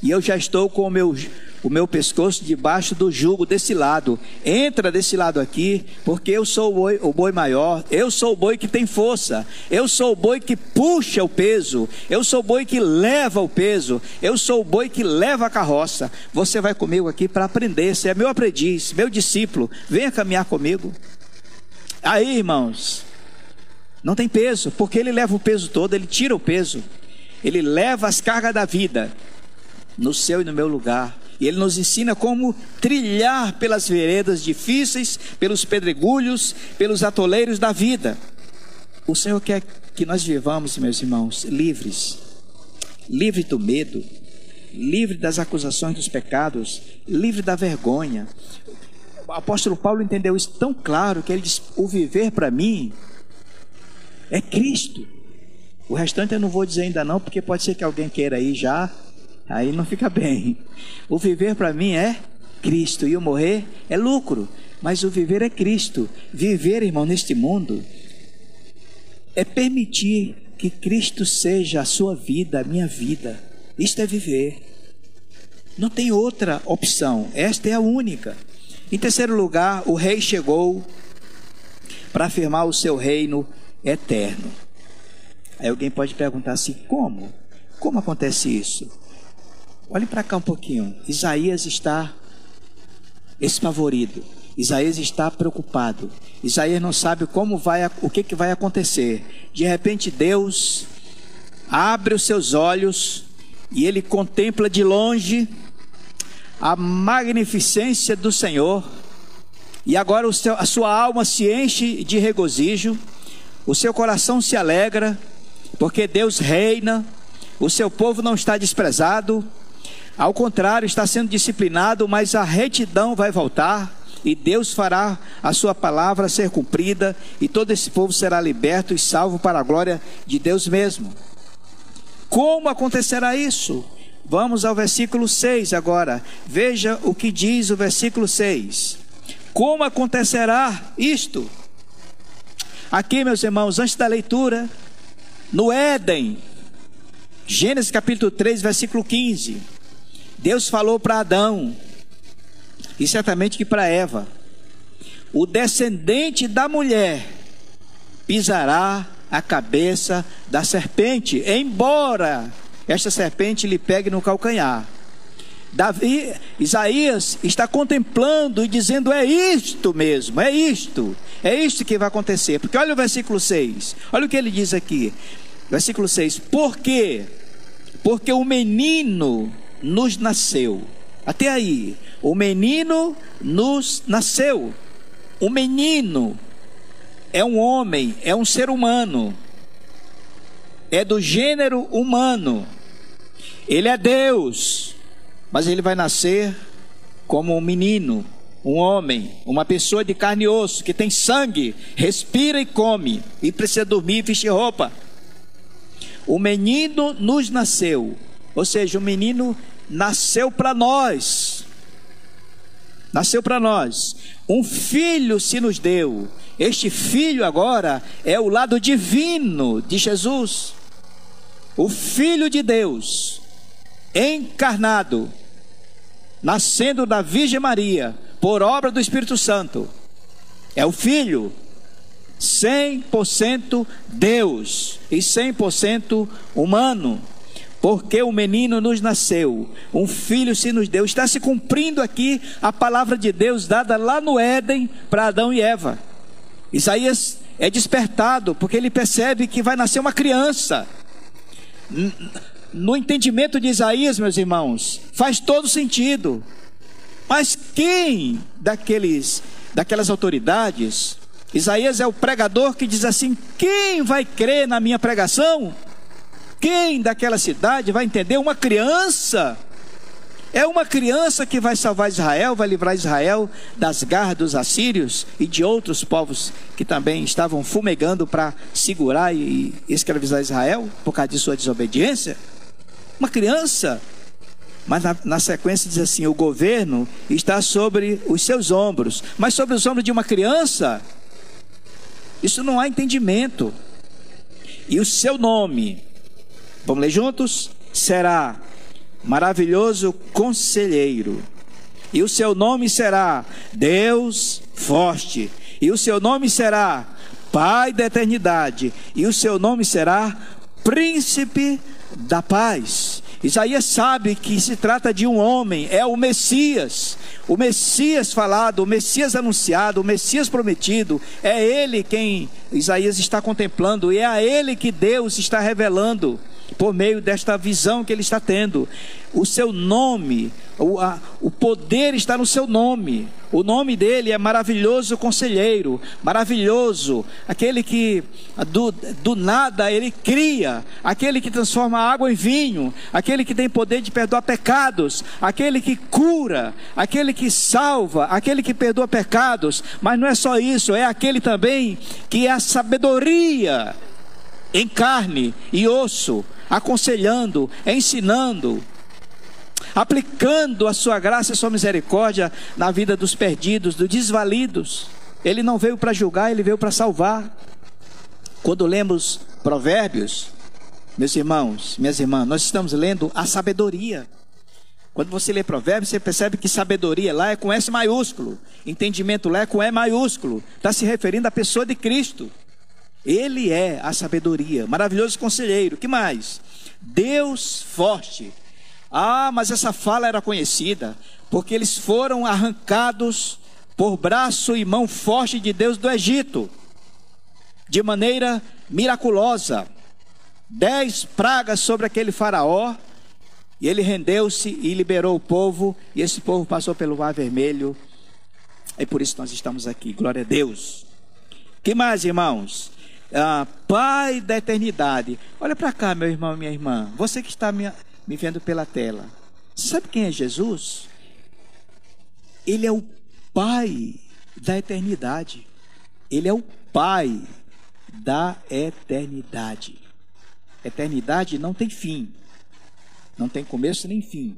E eu já estou com o meu pescoço debaixo do jugo desse lado. Entra desse lado aqui, porque eu sou o boi maior. Eu sou o boi que tem força. Eu sou o boi que puxa o peso. Eu sou o boi que leva o peso. Eu sou o boi que leva a carroça. Você vai comigo aqui para aprender. Você é meu aprendiz, meu discípulo. Venha caminhar comigo. Aí, irmãos, não tem peso, porque Ele leva o peso todo. Ele tira o peso. Ele leva as cargas da vida no seu e no meu lugar. E Ele nos ensina como trilhar pelas veredas difíceis, pelos pedregulhos, pelos atoleiros da vida. O Senhor quer que nós vivamos, meus irmãos, livres. Livre do medo, livre das acusações dos pecados, livre da vergonha. O apóstolo Paulo entendeu isso tão claro que ele diz, o viver para mim é Cristo. O restante eu não vou dizer ainda não, porque pode ser que alguém queira ir já. Aí não fica bem. O viver para mim é Cristo e o morrer é lucro. Mas o viver é Cristo. Viver, irmão, neste mundo é permitir que Cristo seja a sua vida, a minha vida. Isto é viver. Não tem outra opção. Esta é a única. Em terceiro lugar, o Rei chegou para afirmar o seu reino eterno. Aí alguém pode perguntar assim, como? Como acontece isso? Olhe para cá um pouquinho. Isaías está espavorido. Isaías está preocupado. Isaías não sabe o que vai acontecer. De repente Deus abre os seus olhos e ele contempla de longe a magnificência do Senhor. E agora a sua alma se enche de regozijo, o seu coração se alegra, porque Deus reina, o seu povo não está desprezado, ao contrário, está sendo disciplinado, mas a retidão vai voltar, e Deus fará a sua palavra ser cumprida, e todo esse povo será liberto e salvo para a glória de Deus mesmo. Como acontecerá isso? Vamos ao versículo 6 agora. Veja o que diz o versículo 6. Como acontecerá isto? Aqui, meus irmãos, antes da leitura, no Éden, Gênesis capítulo 3, versículo 15, Deus falou para Adão, e certamente que para Eva: o descendente da mulher pisará a cabeça da serpente, embora esta serpente lhe pegue no calcanhar. Isaías está contemplando e dizendo: é isto mesmo, é isto que vai acontecer. Porque olha o versículo 6, olha o que ele diz aqui, versículo 6, por quê? Porque o menino nos nasceu. Até aí, o menino nos nasceu. O menino é um homem, é um ser humano, é do gênero humano, ele é Deus, mas ele vai nascer como um menino, um homem, uma pessoa de carne e osso, que tem sangue, respira e come, e precisa dormir e vestir roupa. O menino nos nasceu, ou seja, o menino nasceu para nós, um filho se nos deu. Este filho agora é o lado divino de Jesus, o Filho de Deus encarnado, nascendo da Virgem Maria, por obra do Espírito Santo. É o Filho, 100% Deus e 100% humano. Porque o menino nos nasceu, um filho se nos deu. Está se cumprindo aqui a palavra de Deus dada lá no Éden para Adão e Eva. Isaías é despertado, porque ele percebe que vai nascer uma criança. No entendimento de Isaías, meus irmãos, faz todo sentido. Mas quem daquelas autoridades? Isaías é o pregador que diz assim: quem vai crer na minha pregação? Quem daquela cidade vai entender? Uma criança. É uma criança que vai salvar Israel, vai livrar Israel das garras dos assírios e de outros povos que também estavam fumegando para segurar e escravizar Israel por causa de sua desobediência. Uma criança. Mas na sequência diz assim: o governo está sobre os seus ombros. Mas sobre os ombros de uma criança, isso não há entendimento. E o seu nome, vamos ler juntos? Será Maravilhoso Conselheiro. E o seu nome será Deus Forte. E o seu nome será Pai da Eternidade. E o seu nome será Príncipe da Paz. Isaías sabe que se trata de um homem, é o Messias falado, o Messias anunciado, o Messias prometido. É ele quem Isaías está contemplando, e é a ele que Deus está revelando por meio desta visão que ele está tendo. O seu nome, o poder está no seu nome. O nome dele é Maravilhoso Conselheiro, maravilhoso, aquele que do nada ele cria, aquele que transforma água em vinho, aquele que tem poder de perdoar pecados, aquele que cura, aquele que salva, aquele que perdoa pecados. Mas não é só isso, é aquele também que é a sabedoria em carne e osso, aconselhando, ensinando, aplicando a sua graça e sua misericórdia na vida dos perdidos, dos desvalidos. Ele não veio para julgar, ele veio para salvar. Quando lemos Provérbios, meus irmãos, minhas irmãs, nós estamos lendo a sabedoria. Quando você lê Provérbios, você percebe que sabedoria lá é com S maiúsculo, entendimento lá é com E maiúsculo. Está se referindo à pessoa de Cristo. Ele é a sabedoria, Maravilhoso Conselheiro. Que mais? Deus Forte. Ah, mas essa fala era conhecida, porque eles foram arrancados por braço e mão forte de Deus do Egito, de maneira miraculosa, 10 pragas sobre aquele faraó, e ele rendeu-se e liberou o povo, e esse povo passou pelo Mar Vermelho. É por isso que nós estamos aqui, glória a Deus. Que mais, irmãos? Pai da eternidade, olha para cá, meu irmão e minha irmã, você que está me vendo pela tela, você sabe quem é Jesus? Ele é o Pai da eternidade. Ele é o Pai da eternidade. Eternidade não tem fim, não tem começo nem fim.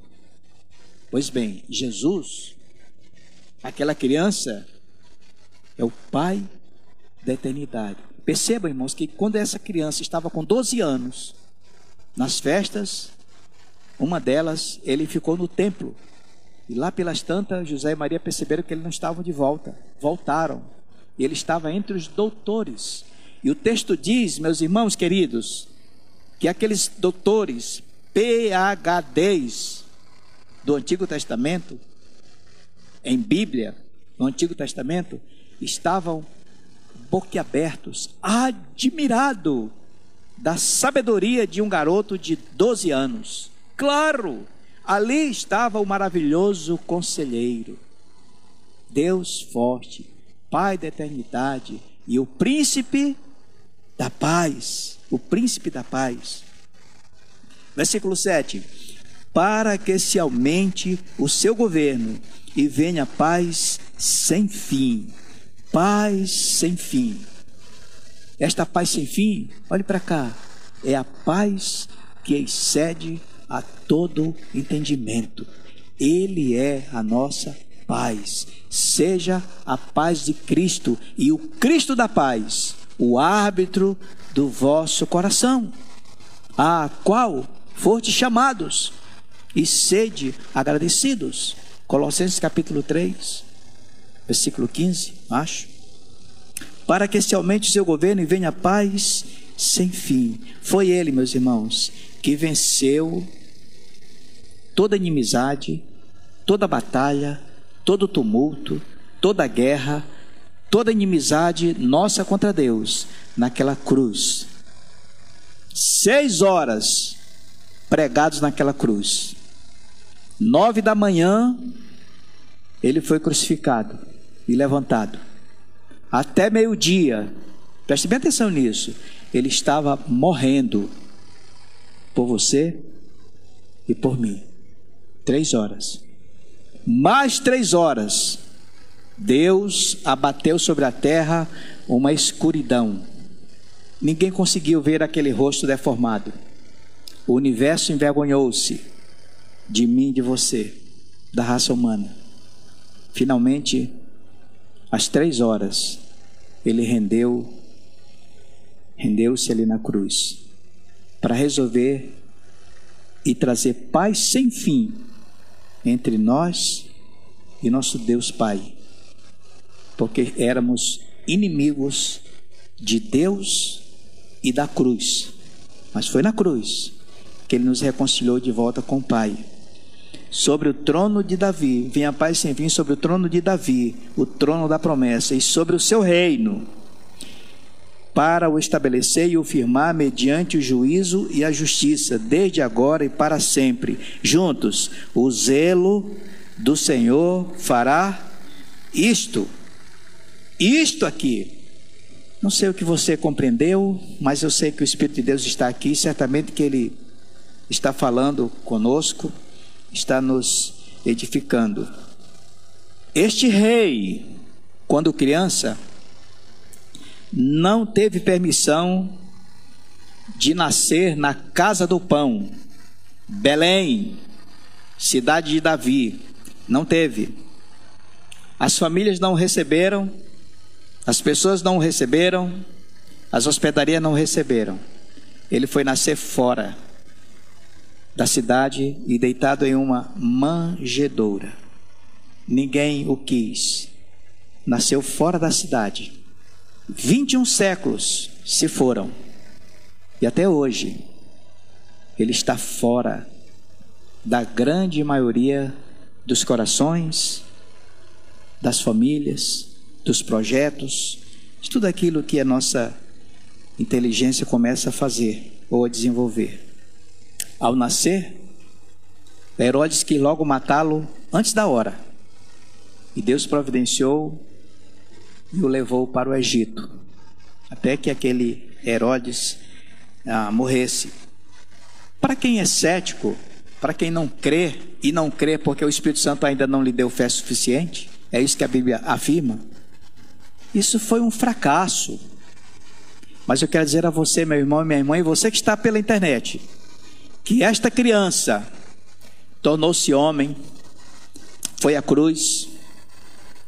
Pois bem, Jesus, aquela criança, é o Pai da eternidade. Perceba, irmãos, que quando essa criança estava com 12 anos, nas festas, uma delas, ele ficou no templo. E lá pelas tantas, José e Maria perceberam que ele não estava de volta. Voltaram. Ele estava entre os doutores. E o texto diz, meus irmãos queridos, que aqueles doutores, PhDs do Antigo Testamento, em Bíblia, no Antigo Testamento, estavam boquiabertos, admirados da sabedoria de um garoto de 12 anos. Claro, ali estava o maravilhoso conselheiro, Deus forte, Pai da eternidade e o príncipe da paz, o príncipe da paz. Versículo 7, para que se aumente o seu governo e venha paz sem fim, paz sem fim. Esta paz sem fim, olhe para cá, é a paz que excede a todo entendimento. Ele é a nossa paz. Seja a paz de Cristo e o Cristo da paz, o árbitro do vosso coração, a qual foste chamados e sede agradecidos. Colossenses capítulo 3, versículo 15, acho. Para que se aumente o seu governo e venha a paz sem fim. Foi ele, meus irmãos, que venceu toda inimizade, toda batalha, todo tumulto, toda guerra, toda inimizade nossa contra Deus, naquela cruz. 6 horas pregados naquela cruz. 9 da manhã, ele foi crucificado e levantado. Até meio-dia, preste bem atenção nisso, ele estava morrendo por você e por mim. 3 horas. Mais 3 horas, Deus abateu sobre a terra uma escuridão. Ninguém conseguiu ver aquele rosto deformado. O universo envergonhou-se de mim, de você, da raça humana. Finalmente, às 3 horas, ele rendeu-se ali na cruz, para resolver e trazer paz sem fim entre nós e nosso Deus Pai, porque éramos inimigos de Deus e da cruz, mas foi na cruz que ele nos reconciliou de volta com o Pai. Sobre o trono de Davi, vinha paz sem fim sobre o trono de Davi, o trono da promessa, e sobre o seu reino, para o estabelecer e o firmar mediante o juízo e a justiça, desde agora e para sempre. Juntos, o zelo do Senhor fará isto. Isto aqui. Não sei o que você compreendeu, mas eu sei que o Espírito de Deus está aqui, certamente que Ele está falando conosco, está nos edificando. Este rei, quando criança, não teve permissão de nascer na casa do pão, Belém, cidade de Davi, não teve. As famílias não receberam, as pessoas não receberam, as hospedarias não receberam. Ele foi nascer fora da cidade e deitado em uma manjedoura. Ninguém o quis. Nasceu fora da cidade. 21 séculos se foram e até hoje ele está fora da grande maioria dos corações, das famílias, dos projetos, de tudo aquilo que a nossa inteligência começa a fazer ou a desenvolver. Ao nascer, Herodes quis logo matá-lo antes da hora, e Deus providenciou e o levou para o Egito, até que aquele Herodes morresse. Para quem é cético, para quem não crê, e não crê porque o Espírito Santo ainda não lhe deu fé suficiente, é isso que a Bíblia afirma, isso foi um fracasso. Mas eu quero dizer a você, meu irmão e minha irmã, e você que está pela internet, que esta criança tornou-se homem, foi à cruz,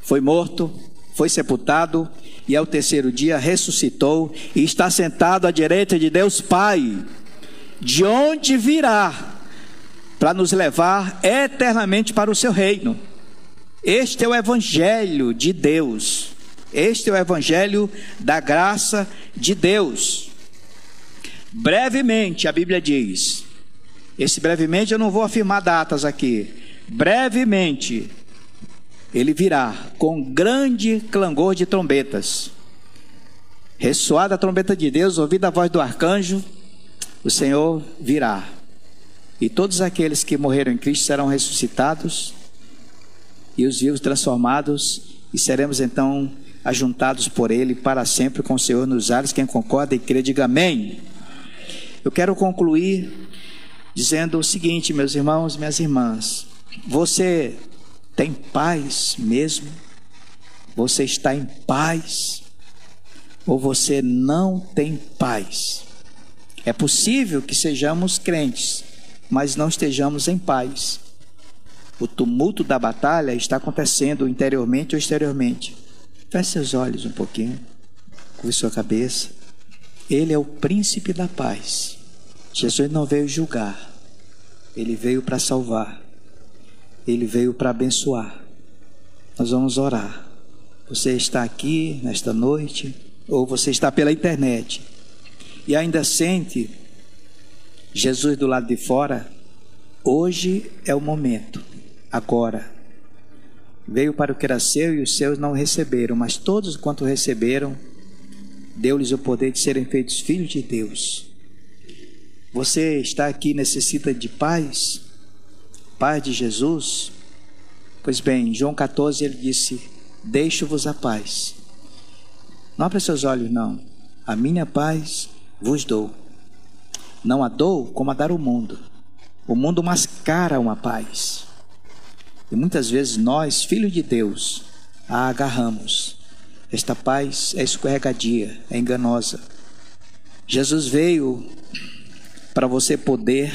foi morto, foi sepultado, e ao terceiro dia ressuscitou, e está sentado à direita de Deus Pai, de onde virá para nos levar eternamente para o seu reino. Este é o evangelho de Deus, este é o evangelho da graça de Deus. Brevemente, a Bíblia diz, esse brevemente eu não vou afirmar datas aqui, brevemente ele virá com grande clangor de trombetas, ressoada a trombeta de Deus, ouvida a voz do arcanjo, o Senhor virá. E todos aqueles que morreram em Cristo serão ressuscitados, e os vivos transformados, e seremos então ajuntados por Ele para sempre com o Senhor nos ares. Quem concorda e crê, diga amém. Eu quero concluir dizendo o seguinte, meus irmãos, minhas irmãs: você tem paz mesmo? Você está em paz? Ou você não tem paz? É possível que sejamos crentes, mas não estejamos em paz. O tumulto da batalha está acontecendo interiormente ou exteriormente. Feche seus olhos um pouquinho, curve sua cabeça. Ele é o príncipe da paz. Jesus não veio julgar, Ele veio para salvar, Ele veio para abençoar. Nós vamos orar. Você está aqui nesta noite, ou você está pela internet, e ainda sente Jesus do lado de fora? Hoje é o momento, agora. Veio para o que era seu e os seus não receberam, mas todos quanto receberam, deu-lhes o poder de serem feitos filhos de Deus. Você está aqui e necessita de paz? Paz de Jesus? Pois bem, João 14, ele disse: deixo-vos a paz. Não abra seus olhos, não. A minha paz vos dou. Não a dou como a dar o mundo. O mundo mascara uma paz, e muitas vezes nós, filhos de Deus, a agarramos. Esta paz é escorregadia, é enganosa. Jesus veio para você poder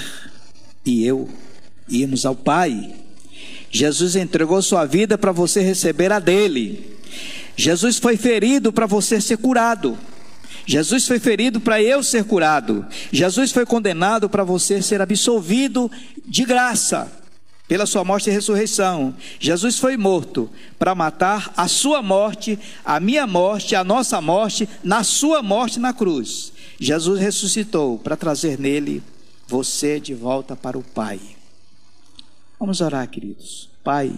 e eu irmos ao Pai. Jesus entregou sua vida para você receber a dele. Jesus foi ferido para você ser curado. Jesus foi ferido para eu ser curado. Jesus foi condenado para você ser absolvido de graça pela sua morte e ressurreição. Jesus foi morto para matar a sua morte, a minha morte, a nossa morte, na sua morte na cruz. Jesus ressuscitou para trazer nele você de volta para o Pai. Vamos orar, queridos. Pai,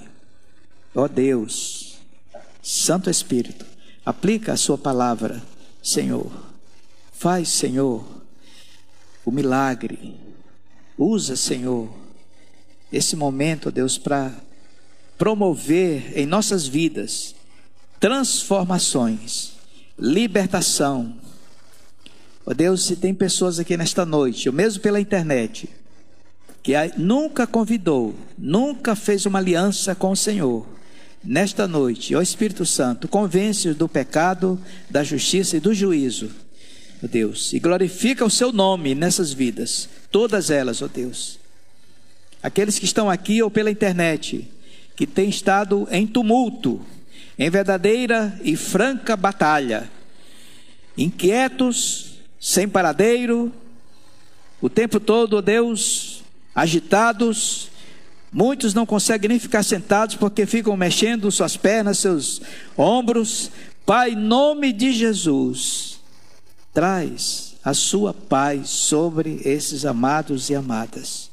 ó Deus, Santo Espírito, aplica a sua palavra, Senhor. Faz, Senhor, o milagre. Usa, Senhor, esse momento, Deus, para promover em nossas vidas transformações, libertação. Ó Deus, se tem pessoas aqui nesta noite, ou mesmo pela internet, que nunca convidou, nunca fez uma aliança com o Senhor, nesta noite, ó Espírito Santo, convence-os do pecado, da justiça e do juízo, ó Deus, e glorifica o seu nome nessas vidas, todas elas, ó Deus. Aqueles que estão aqui ou pela internet, que têm estado em tumulto, em verdadeira e franca batalha, inquietos, sem paradeiro, o tempo todo, ó Deus, agitados. Muitos não conseguem nem ficar sentados porque ficam mexendo suas pernas, seus ombros. Pai, em nome de Jesus, traz a sua paz sobre esses amados e amadas.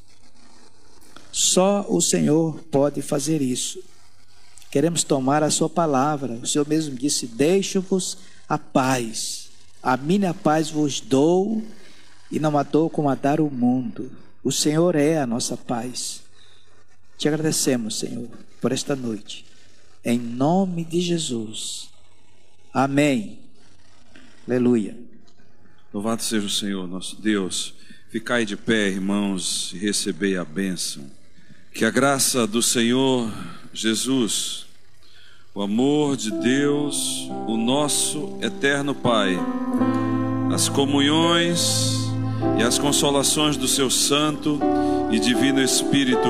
Só o Senhor pode fazer isso. Queremos tomar a sua palavra. O Senhor mesmo disse: deixo-vos a paz. A minha paz vos dou e não a dou como a dar o mundo. O Senhor é a nossa paz. Te agradecemos, Senhor, por esta noite. Em nome de Jesus. Amém. Aleluia. Louvado seja o Senhor, nosso Deus. Ficai de pé, irmãos, e recebei a bênção. Que a graça do Senhor Jesus, o amor de Deus, o nosso eterno Pai, as comunhões e as consolações do seu Santo e Divino Espírito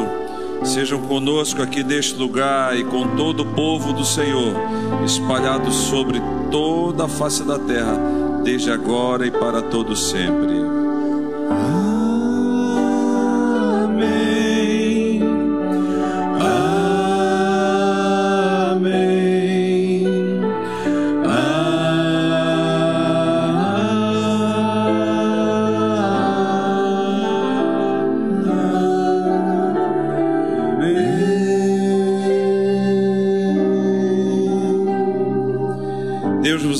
sejam conosco aqui neste lugar e com todo o povo do Senhor, espalhado sobre toda a face da terra, desde agora e para todo sempre. Amém.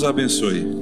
Abençoe.